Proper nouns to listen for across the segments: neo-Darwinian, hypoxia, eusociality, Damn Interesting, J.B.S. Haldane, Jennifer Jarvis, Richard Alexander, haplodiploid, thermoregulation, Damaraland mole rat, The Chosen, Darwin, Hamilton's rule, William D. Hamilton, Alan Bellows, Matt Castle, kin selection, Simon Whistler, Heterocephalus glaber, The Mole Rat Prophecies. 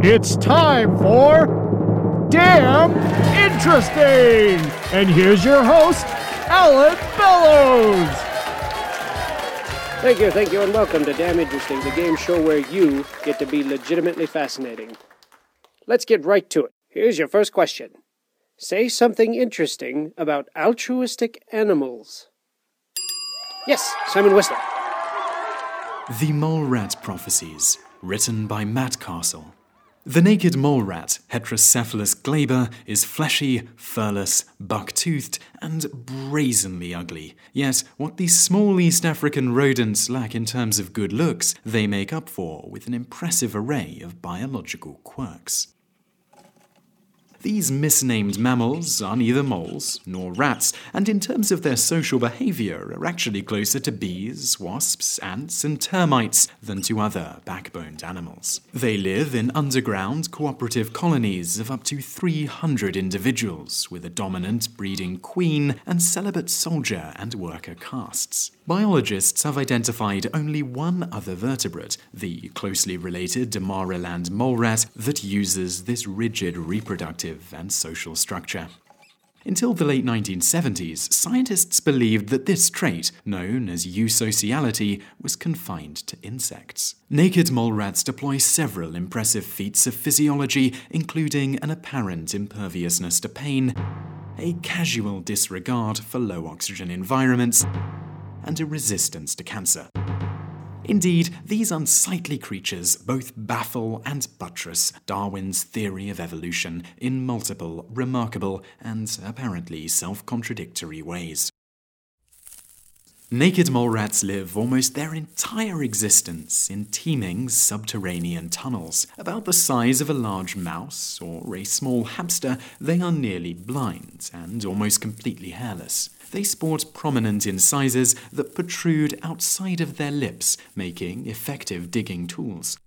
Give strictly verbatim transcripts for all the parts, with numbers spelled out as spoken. It's time for Damn Interesting! And here's your host, Alan Bellows! Thank you, thank you, and welcome to Damn Interesting, the game show where you get to be legitimately fascinating. Let's get right to it. Here's your first question. Say something interesting about altruistic animals. Yes, Simon Whistler. The Mole Rat Prophecies, written by Matt Castle. The naked mole rat, Heterocephalus glaber, is fleshy, furless, buck-toothed, and brazenly ugly. Yet, what these small East African rodents lack in terms of good looks, they make up for with an impressive array of biological quirks. These misnamed mammals are neither moles nor rats, and in terms of their social behaviour are actually closer to bees, wasps, ants and termites than to other backboned animals. They live in underground cooperative colonies of up to three hundred individuals, with a dominant breeding queen and celibate soldier and worker castes. Biologists have identified only one other vertebrate, the closely related Damaraland mole rat, that uses this rigid reproductive and social structure. Until the late nineteen seventies, scientists believed that this trait, known as eusociality, was confined to insects. Naked mole rats deploy several impressive feats of physiology, including an apparent imperviousness to pain, a casual disregard for low oxygen environments, and a resistance to cancer. Indeed, these unsightly creatures both baffle and buttress Darwin's theory of evolution in multiple, remarkable, and apparently self-contradictory ways. Naked mole rats live almost their entire existence in teeming subterranean tunnels. About the size of a large mouse or a small hamster, they are nearly blind and almost completely hairless. They sport prominent incisors that protrude outside of their lips, making effective digging tools.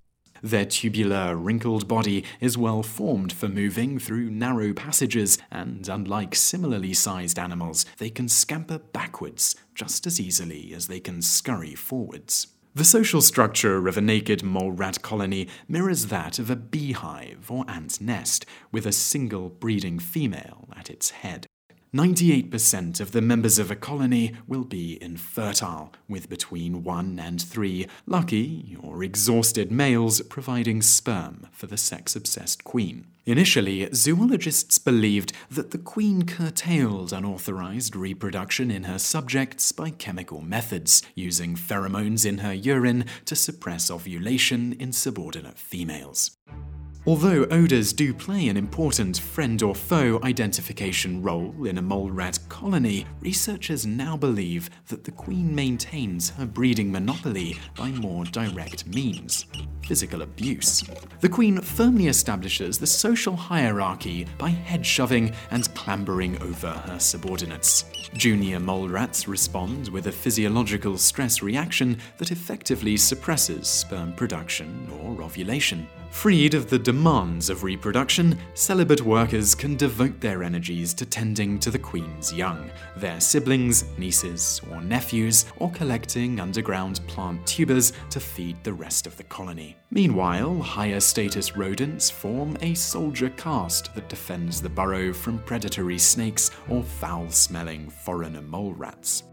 Their tubular, wrinkled body is well formed for moving through narrow passages, and unlike similarly sized animals, they can scamper backwards just as easily as they can scurry forwards. The social structure of a naked mole rat colony mirrors that of a beehive or ant nest, with a single breeding female at its head. ninety-eight percent of the members of a colony will be infertile, with between one and three lucky or exhausted males providing sperm for the sex-obsessed queen. Initially, zoologists believed that the queen curtailed unauthorized reproduction in her subjects by chemical methods, using pheromones in her urine to suppress ovulation in subordinate females. Although odors do play an important friend or foe identification role in a mole rat colony, researchers now believe that the queen maintains her breeding monopoly by more direct means – physical abuse. The queen firmly establishes the social hierarchy by head-shoving and clambering over her subordinates. Junior mole rats respond with a physiological stress reaction that effectively suppresses sperm production or ovulation. Freed of the demands of reproduction, celibate workers can devote their energies to tending to the queen's young, their siblings, nieces, or nephews, or collecting underground plant tubers to feed the rest of the colony. Meanwhile, higher-status rodents form a soldier caste that defends the burrow from predatory snakes or foul-smelling foreigner mole rats.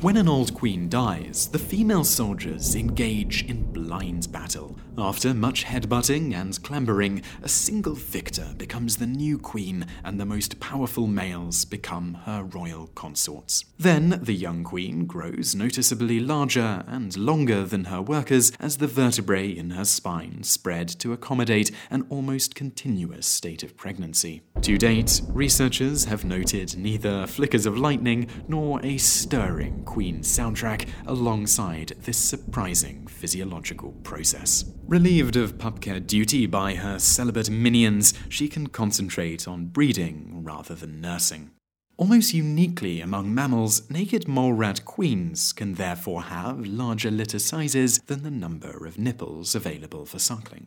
When an old queen dies, the female soldiers engage in blind battle. After much headbutting and clambering, a single victor becomes the new queen, and the most powerful males become her royal consorts. Then the young queen grows noticeably larger and longer than her workers as the vertebrae in her spine spread to accommodate an almost continuous state of pregnancy. To date, researchers have noted neither flickers of lightning nor a stirring queen soundtrack alongside this surprising physiological process. Relieved of pupcare duty by her celibate minions, she can concentrate on breeding rather than nursing. Almost uniquely among mammals, naked mole rat queens can therefore have larger litter sizes than the number of nipples available for suckling.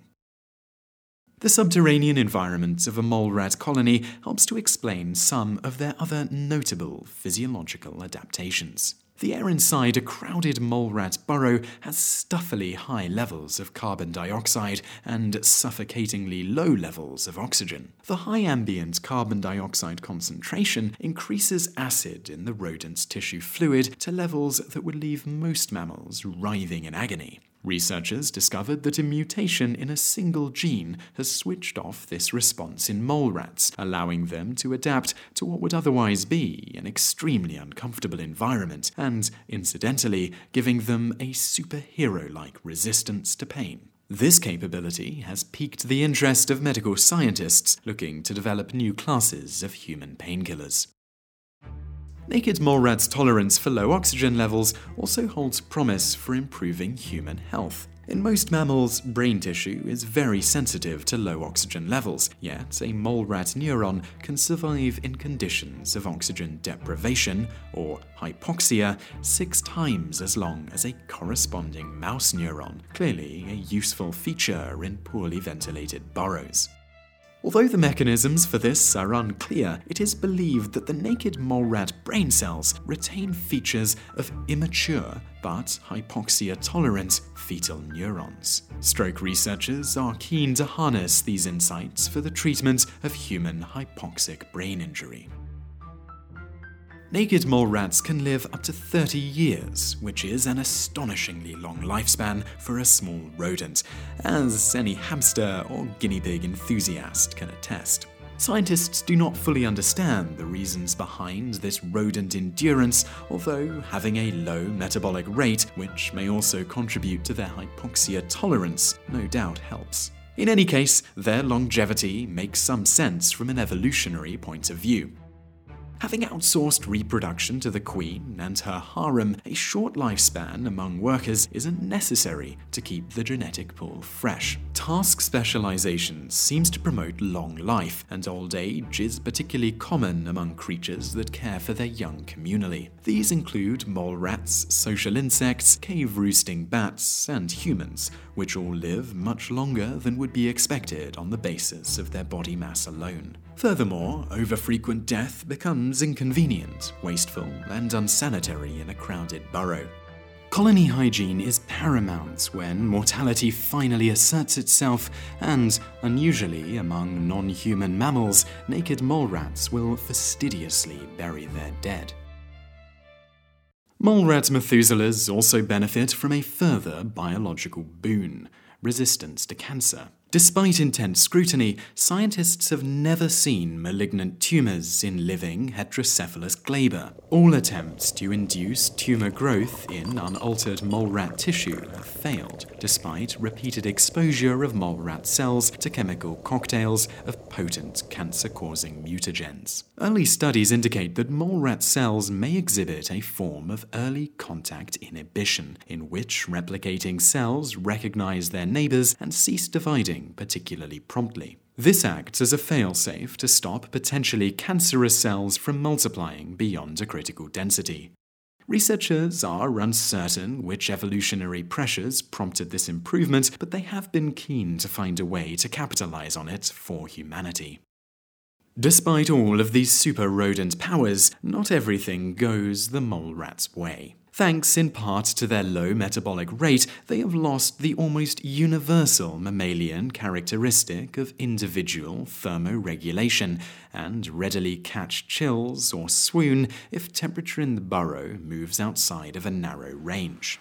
The subterranean environment of a mole rat colony helps to explain some of their other notable physiological adaptations. The air inside a crowded mole rat burrow has stuffily high levels of carbon dioxide and suffocatingly low levels of oxygen. The high ambient carbon dioxide concentration increases acid in the rodent's tissue fluid to levels that would leave most mammals writhing in agony. Researchers discovered that a mutation in a single gene has switched off this response in mole rats, allowing them to adapt to what would otherwise be an extremely uncomfortable environment and, incidentally, giving them a superhero-like resistance to pain. This capability has piqued the interest of medical scientists looking to develop new classes of human painkillers. Naked mole rats' tolerance for low oxygen levels also holds promise for improving human health. In most mammals, brain tissue is very sensitive to low oxygen levels, yet a mole rat neuron can survive in conditions of oxygen deprivation, or hypoxia, six times as long as a corresponding mouse neuron, clearly a useful feature in poorly ventilated burrows. Although the mechanisms for this are unclear, it is believed that the naked mole rat brain cells retain features of immature but hypoxia-tolerant fetal neurons. Stroke researchers are keen to harness these insights for the treatment of human hypoxic brain injury. Naked mole rats can live up to thirty years, which is an astonishingly long lifespan for a small rodent, as any hamster or guinea pig enthusiast can attest. Scientists do not fully understand the reasons behind this rodent endurance, although having a low metabolic rate, which may also contribute to their hypoxia tolerance, no doubt helps. In any case, their longevity makes some sense from an evolutionary point of view. Having outsourced reproduction to the queen and her harem, a short lifespan among workers isn't necessary to keep the genetic pool fresh. Task specialization seems to promote long life, and old age is particularly common among creatures that care for their young communally. These include mole rats, social insects, cave-roosting bats, and humans, which all live much longer than would be expected on the basis of their body mass alone. Furthermore, overfrequent death becomes inconvenient, wasteful, and unsanitary in a crowded burrow. Colony hygiene is paramount when mortality finally asserts itself, and, unusually among non-human mammals, naked mole rats will fastidiously bury their dead. Mole rat Methuselahs also benefit from a further biological boon: resistance to cancer. Despite intense scrutiny, scientists have never seen malignant tumours in living Heterocephalus glaber. All attempts to induce tumour growth in unaltered mole rat tissue have failed, despite repeated exposure of mole rat cells to chemical cocktails of potent cancer-causing mutagens. Early studies indicate that mole rat cells may exhibit a form of early contact inhibition, in which replicating cells recognise their neighbours and cease dividing particularly promptly. This acts as a failsafe to stop potentially cancerous cells from multiplying beyond a critical density. Researchers are uncertain which evolutionary pressures prompted this improvement, but they have been keen to find a way to capitalize on it for humanity. Despite all of these super rodent powers, not everything goes the mole rat's way. Thanks in part to their low metabolic rate, they have lost the almost universal mammalian characteristic of individual thermoregulation and readily catch chills or swoon if temperature in the burrow moves outside of a narrow range.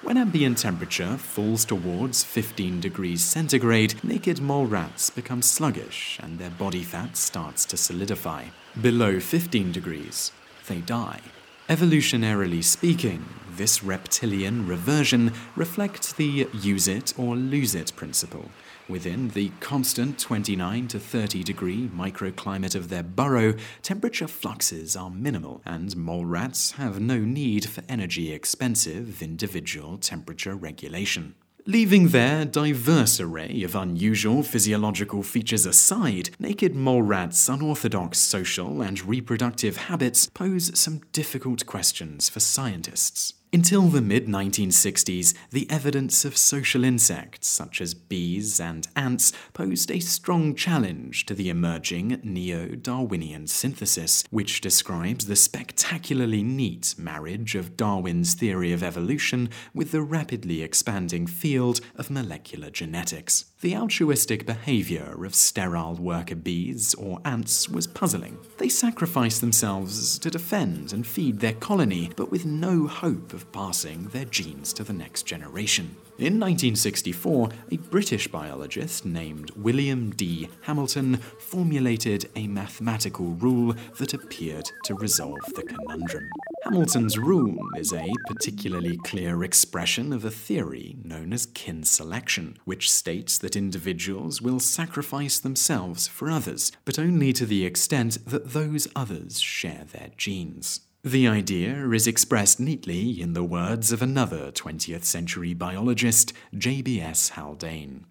When ambient temperature falls towards fifteen degrees centigrade, naked mole rats become sluggish and their body fat starts to solidify. Below fifteen degrees, they die. Evolutionarily speaking, this reptilian reversion reflects the use-it-or-lose-it principle. Within the constant twenty-nine to thirty degree microclimate of their burrow, temperature fluxes are minimal, and mole rats have no need for energy-expensive individual temperature regulation. Leaving their diverse array of unusual physiological features aside, naked mole rats' unorthodox social and reproductive habits pose some difficult questions for scientists. Until the mid nineteen sixties, the evidence of social insects, such as bees and ants, posed a strong challenge to the emerging neo-Darwinian synthesis, which describes the spectacularly neat marriage of Darwin's theory of evolution with the rapidly expanding field of molecular genetics. The altruistic behavior of sterile worker bees or ants was puzzling. They sacrificed themselves to defend and feed their colony, but with no hope of passing their genes to the next generation. In nineteen sixty-four, a British biologist named William D. Hamilton formulated a mathematical rule that appeared to resolve the conundrum. Hamilton's rule is a particularly clear expression of a theory known as kin selection, which states that individuals will sacrifice themselves for others, but only to the extent that those others share their genes. The idea is expressed neatly in the words of another twentieth century biologist, J B S Haldane.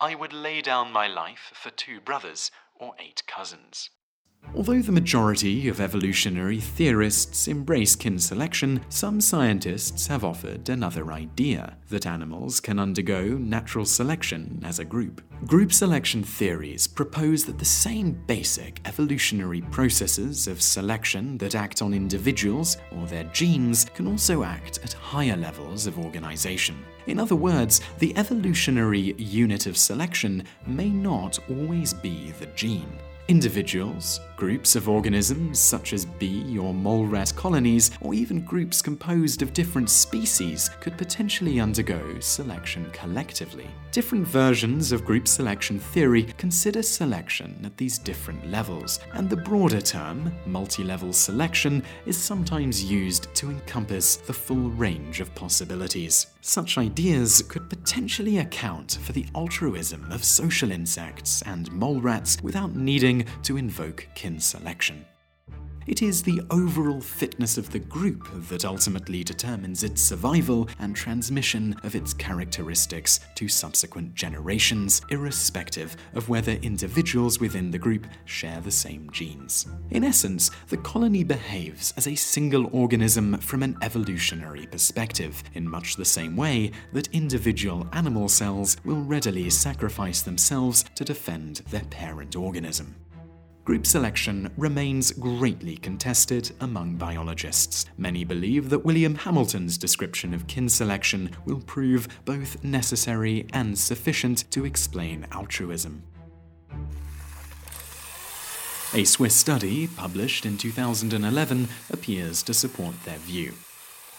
I would lay down my life for two brothers or eight cousins. Although the majority of evolutionary theorists embrace kin selection, some scientists have offered another idea, that animals can undergo natural selection as a group. Group selection theories propose that the same basic evolutionary processes of selection that act on individuals or their genes can also act at higher levels of organization. In other words, the evolutionary unit of selection may not always be the gene. Individuals, groups of organisms such as bee or mole rat colonies, or even groups composed of different species could potentially undergo selection collectively. Different versions of group selection theory consider selection at these different levels, and the broader term, multi-level selection, is sometimes used to encompass the full range of possibilities. Such ideas could potentially account for the altruism of social insects and mole rats without needing to invoke kin selection. It is the overall fitness of the group that ultimately determines its survival and transmission of its characteristics to subsequent generations, irrespective of whether individuals within the group share the same genes. In essence, the colony behaves as a single organism from an evolutionary perspective, in much the same way that individual animal cells will readily sacrifice themselves to defend their parent organism. Group selection remains greatly contested among biologists. Many believe that William Hamilton's description of kin selection will prove both necessary and sufficient to explain altruism. A Swiss study, published in two thousand eleven, appears to support their view.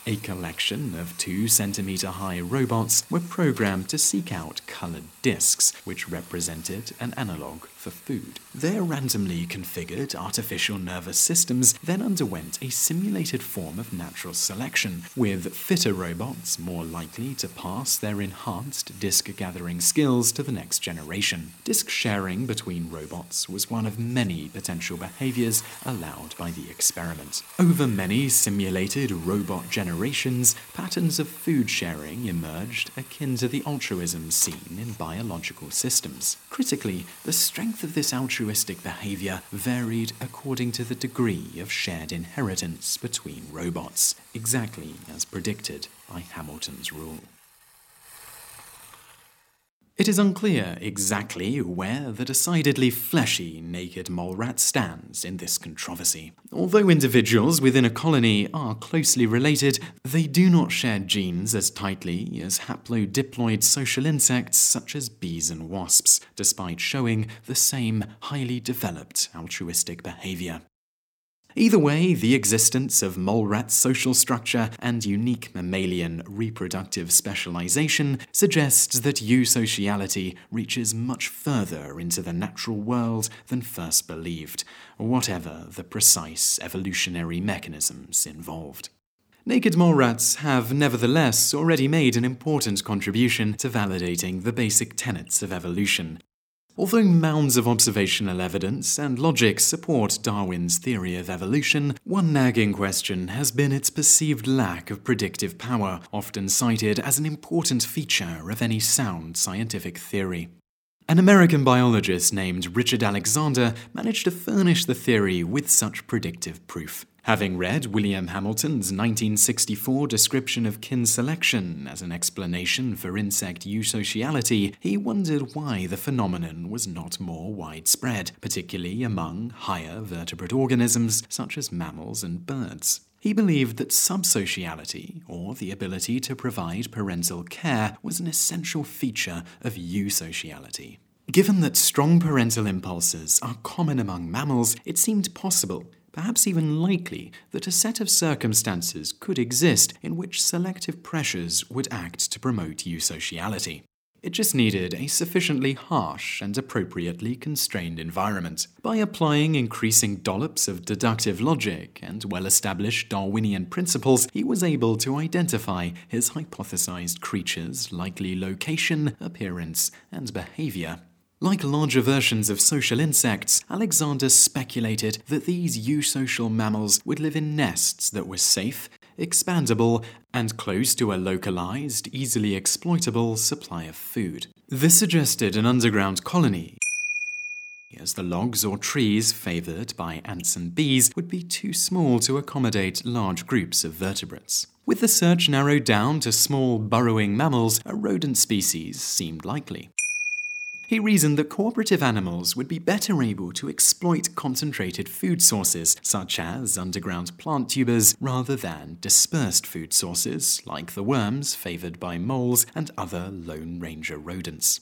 A collection of two centimeter high robots were programmed to seek out coloured discs, which represented an analogue for food. Their randomly configured artificial nervous systems then underwent a simulated form of natural selection, with fitter robots more likely to pass their enhanced disc-gathering skills to the next generation. Disc sharing between robots was one of many potential behaviours allowed by the experiment. Over many simulated robot generations, Generations, patterns of food sharing emerged akin to the altruism seen in biological systems. Critically, the strength of this altruistic behavior varied according to the degree of shared inheritance between robots, exactly as predicted by Hamilton's rule. It is unclear exactly where the decidedly fleshy naked mole rat stands in this controversy. Although individuals within a colony are closely related, they do not share genes as tightly as haplodiploid social insects such as bees and wasps, despite showing the same highly developed altruistic behavior. Either way, the existence of mole rat social structure and unique mammalian reproductive specialization suggests that eusociality reaches much further into the natural world than first believed, whatever the precise evolutionary mechanisms involved. Naked mole rats have nevertheless already made an important contribution to validating the basic tenets of evolution. Although mounds of observational evidence and logic support Darwin's theory of evolution, one nagging question has been its perceived lack of predictive power, often cited as an important feature of any sound scientific theory. An American biologist named Richard Alexander managed to furnish the theory with such predictive proof. Having read William Hamilton's nineteen sixty-four description of kin selection as an explanation for insect eusociality, he wondered why the phenomenon was not more widespread, particularly among higher vertebrate organisms such as mammals and birds. He believed that subsociality, or the ability to provide parental care, was an essential feature of eusociality. Given that strong parental impulses are common among mammals, it seemed possible, perhaps even likely, that a set of circumstances could exist in which selective pressures would act to promote eusociality. It just needed a sufficiently harsh and appropriately constrained environment. By applying increasing dollops of deductive logic and well-established Darwinian principles, he was able to identify his hypothesized creature's likely location, appearance, and behavior. Like larger versions of social insects, Alexander speculated that these eusocial mammals would live in nests that were safe, expandable, and close to a localized, easily exploitable supply of food. This suggested an underground colony, as the logs or trees favored by ants and bees would be too small to accommodate large groups of vertebrates. With the search narrowed down to small, burrowing mammals, a rodent species seemed likely. He reasoned that cooperative animals would be better able to exploit concentrated food sources, such as underground plant tubers, rather than dispersed food sources, like the worms favored by moles and other Lone Ranger rodents.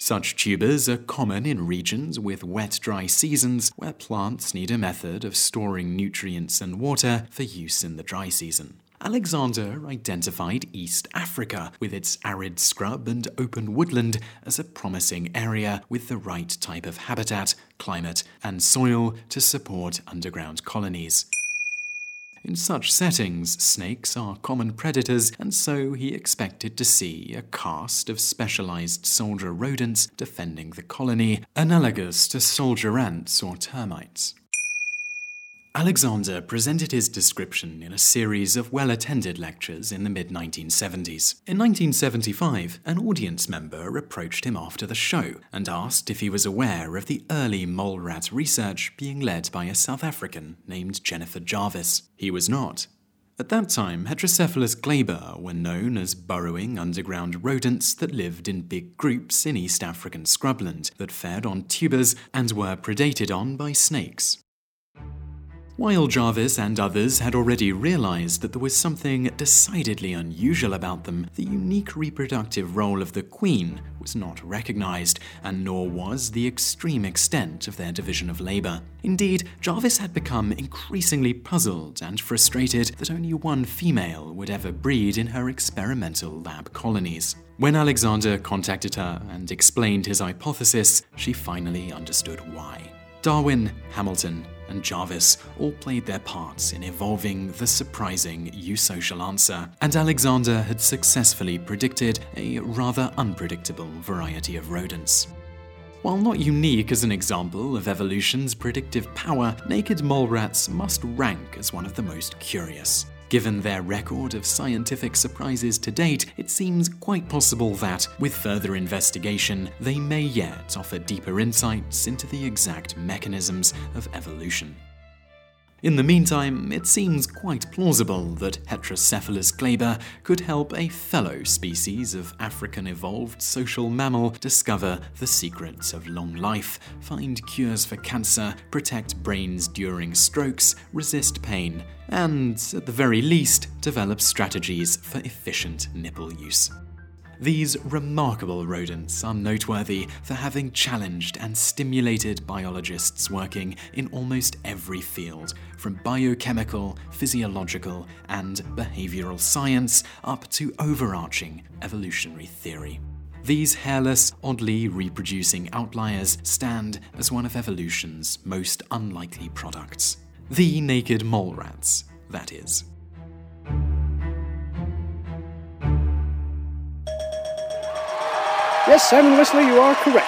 Such tubers are common in regions with wet, dry seasons where plants need a method of storing nutrients and water for use in the dry season. Alexander identified East Africa, with its arid scrub and open woodland, as a promising area with the right type of habitat, climate, and soil to support underground colonies. In such settings, snakes are common predators, and so he expected to see a caste of specialized soldier rodents defending the colony, analogous to soldier ants or termites. Alexander presented his description in a series of well-attended lectures in the mid nineteen seventies. In nineteen seventy-five, an audience member approached him after the show and asked if he was aware of the early mole rat research being led by a South African named Jennifer Jarvis. He was not. At that time, Heterocephalus glaber were known as burrowing underground rodents that lived in big groups in East African scrubland, that fed on tubers and were predated on by snakes. While Jarvis and others had already realized that there was something decidedly unusual about them, the unique reproductive role of the queen was not recognized, and nor was the extreme extent of their division of labor. Indeed, Jarvis had become increasingly puzzled and frustrated that only one female would ever breed in her experimental lab colonies. When Alexander contacted her and explained his hypothesis, she finally understood why. Darwin, Hamilton, and Jarvis all played their parts in evolving the surprising eusocial answer, and Alexander had successfully predicted a rather unpredictable variety of rodents. While not unique as an example of evolution's predictive power, naked mole rats must rank as one of the most curious. Given their record of scientific surprises to date, it seems quite possible that, with further investigation, they may yet offer deeper insights into the exact mechanisms of evolution. In the meantime, it seems quite plausible that Heterocephalus glaber could help a fellow species of African-evolved social mammal discover the secrets of long life, find cures for cancer, protect brains during strokes, resist pain, and, at the very least, develop strategies for efficient nipple use. These remarkable rodents are noteworthy for having challenged and stimulated biologists working in almost every field, from biochemical, physiological, and behavioral science up to overarching evolutionary theory. These hairless, oddly reproducing outliers stand as one of evolution's most unlikely products. The naked mole rats, that is. Yes, Simon Whistler, you are correct.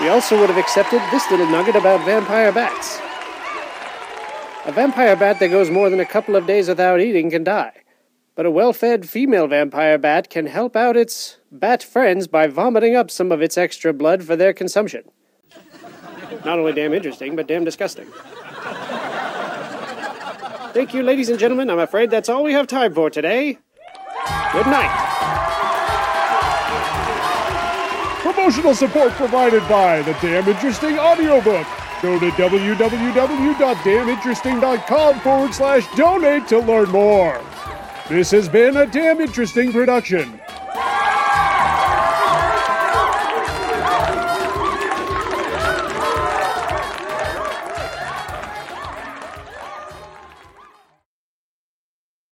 We also would have accepted this little nugget about vampire bats. A vampire bat that goes more than a couple of days without eating can die, but a well-fed female vampire bat can help out its bat friends by vomiting up some of its extra blood for their consumption. Not only damn interesting, but damn disgusting. Thank you, ladies and gentlemen. I'm afraid that's all we have time for today. Good night. Promotional support provided by the Damn Interesting audiobook. Go to www.damninteresting.com forward slash donate to learn more. This has been a Damn Interesting production.